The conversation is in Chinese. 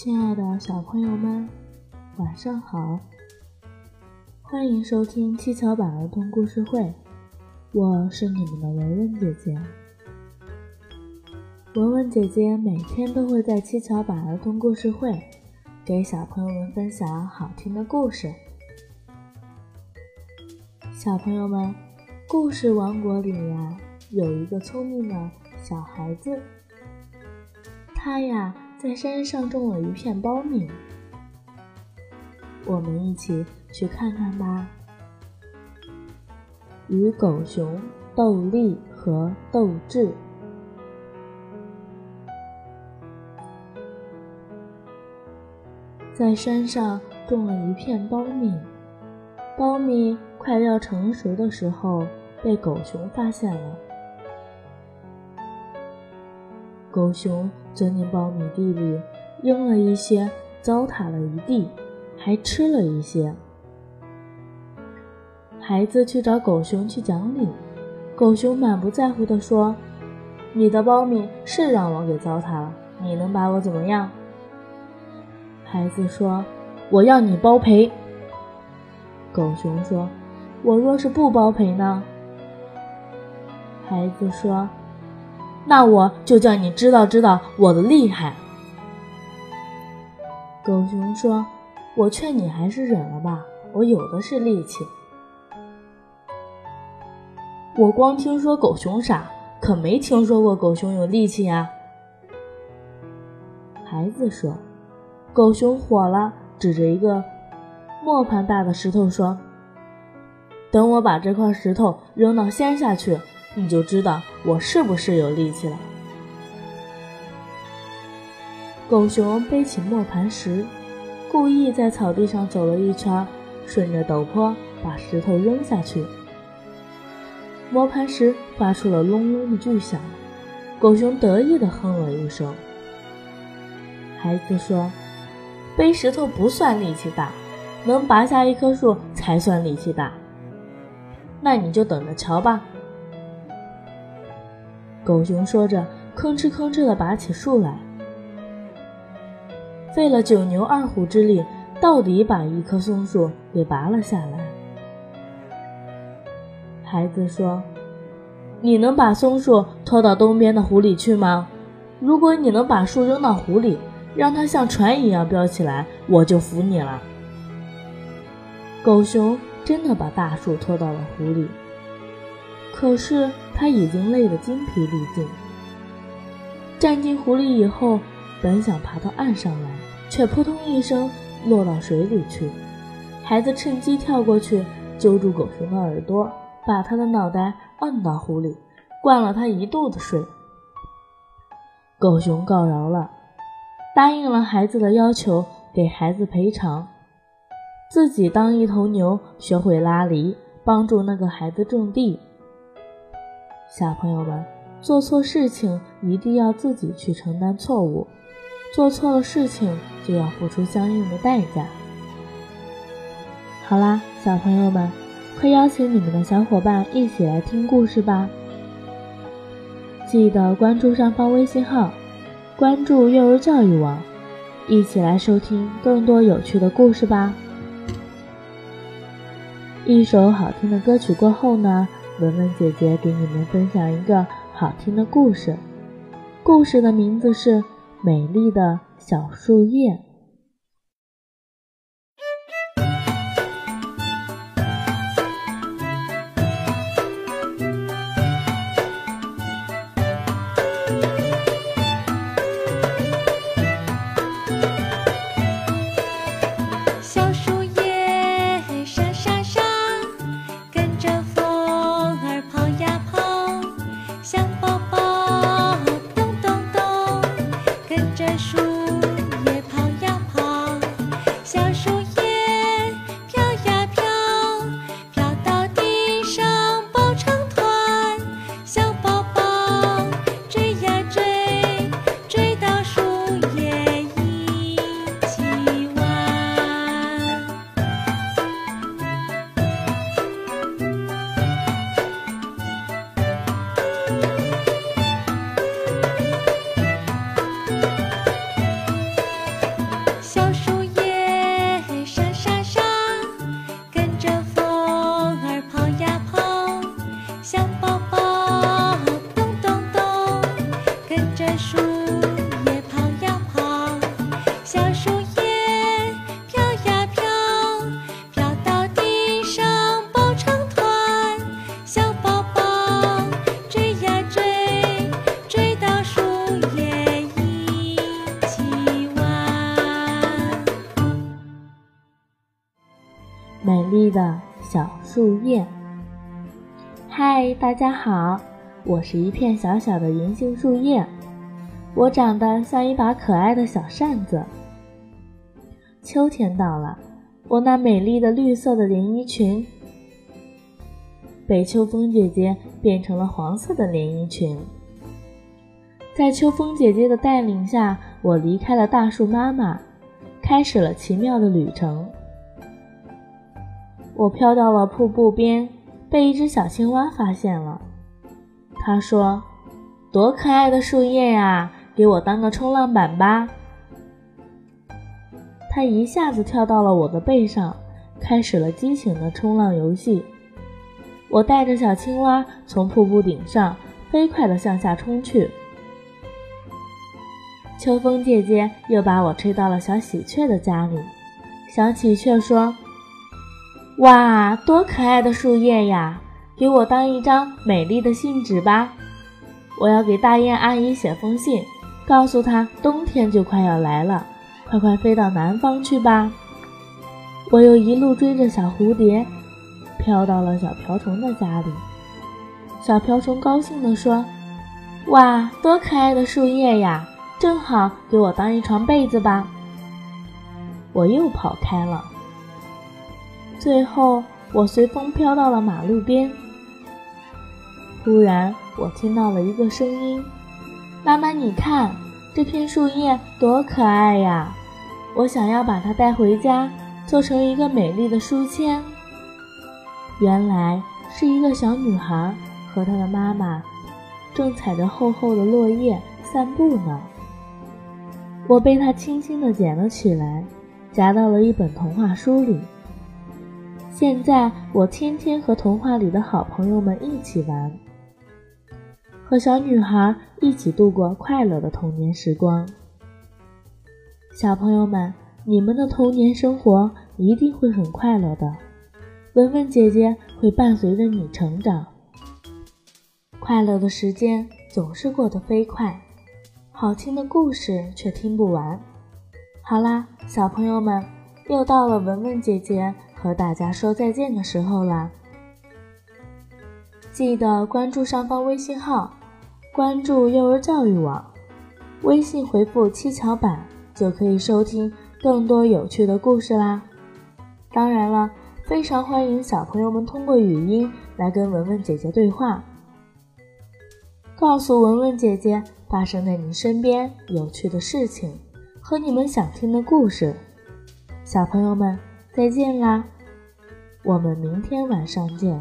亲爱的小朋友们，晚上好！欢迎收听七巧板儿童故事会，我是你们的文文姐姐。文文姐姐每天都会在七巧板儿童故事会给小朋友们分享好听的故事。小朋友们，故事王国里呀，有一个聪明的小孩子，他呀在山上种了一片苞米。我们一起去看看吧。与狗熊、斗笠和斗智。在山上种了一片苞米，苞米快要成熟的时候，被狗熊发现了。狗熊钻进苞米地里，扔了一些，糟蹋了一地，还吃了一些。孩子去找狗熊去讲理，狗熊满不在乎地说：“你的苞米是让我给糟蹋了，你能把我怎么样？”孩子说：“我要你包赔。”狗熊说：“我若是不包赔呢？”孩子说：“那我就叫你知道知道我的厉害。”狗熊说：“我劝你还是忍了吧，我有的是力气。”我光听说狗熊傻，可没听说过狗熊有力气呀。孩子说。狗熊火了，指着一个磨盘大的石头说：“等我把这块石头扔到山下去，你就知道我是不是有力气了。”狗熊背起磨盘石，故意在草地上走了一圈，顺着陡坡把石头扔下去。磨盘石发出了隆隆的巨响，狗熊得意地哼了一声。孩子说：“背石头不算力气大，能拔下一棵树才算力气大。那你就等着瞧吧。”狗熊说着，吭哧吭哧地拔起树来，费了九牛二虎之力，到底把一棵松树给拔了下来。孩子说：“你能把松树拖到东边的湖里去吗？如果你能把树扔到湖里，让它像船一样飙起来，我就服你了。”狗熊真的把大树拖到了湖里，可是它已经累得筋疲力尽。站进湖里以后，本想爬到岸上来，却扑通一声落到水里去。孩子趁机跳过去，揪住狗熊的耳朵，把它的脑袋按到湖里，灌了它一肚子水。狗熊告饶了，答应了孩子的要求，给孩子赔偿，自己当一头牛，学会拉犁，帮助那个孩子种地。小朋友们，做错事情一定要自己去承担错误，做错了事情就要付出相应的代价。好啦，小朋友们，快邀请你们的小伙伴一起来听故事吧。记得关注上方微信号，关注幼儿教育网，一起来收听更多有趣的故事吧。一首好听的歌曲过后呢，文文姐姐给你们分享一个好听的故事，故事的名字是《美丽的小树叶》。丽的小树叶。嗨，大家好，我是一片小小的银杏树叶，我长得像一把可爱的小扇子。秋天到了，我那美丽的绿色的连衣裙被秋风姐姐变成了黄色的连衣裙。在秋风姐姐的带领下，我离开了大树妈妈，开始了奇妙的旅程。我飘到了瀑布边，被一只小青蛙发现了。它说：“多可爱的树叶呀，给我当个冲浪板吧。”它一下子跳到了我的背上，开始了激情的冲浪游戏。我带着小青蛙从瀑布顶上飞快地向下冲去。秋风姐姐又把我吹到了小喜鹊的家里。小喜鹊说：“哇，多可爱的树叶呀，给我当一张美丽的信纸吧。我要给大雁阿姨写封信，告诉她冬天就快要来了，快快飞到南方去吧。”我又一路追着小蝴蝶飘到了小瓢虫的家里。小瓢虫高兴地说：“哇，多可爱的树叶呀，正好给我当一床被子吧。”我又跑开了。最后我随风飘到了马路边。突然我听到了一个声音：“妈妈，你看这片树叶多可爱呀，我想要把它带回家，做成一个美丽的书签。”原来是一个小女孩和她的妈妈正踩着厚厚的落叶散步呢。我被她轻轻地捡了起来，夹到了一本童话书里。现在我天天和童话里的好朋友们一起玩，和小女孩一起度过快乐的童年时光。小朋友们，你们的童年生活一定会很快乐的，文文姐姐会伴随着你成长。快乐的时间总是过得飞快，好听的故事却听不完。好啦，小朋友们，又到了文文姐姐和大家说再见的时候啦。记得关注上方微信号，关注幼儿教育网，微信回复七巧板就可以收听更多有趣的故事啦。当然了，非常欢迎小朋友们通过语音来跟文文姐姐对话，告诉文文姐姐发生在你身边有趣的事情和你们想听的故事。小朋友们，再见啦，我们明天晚上见。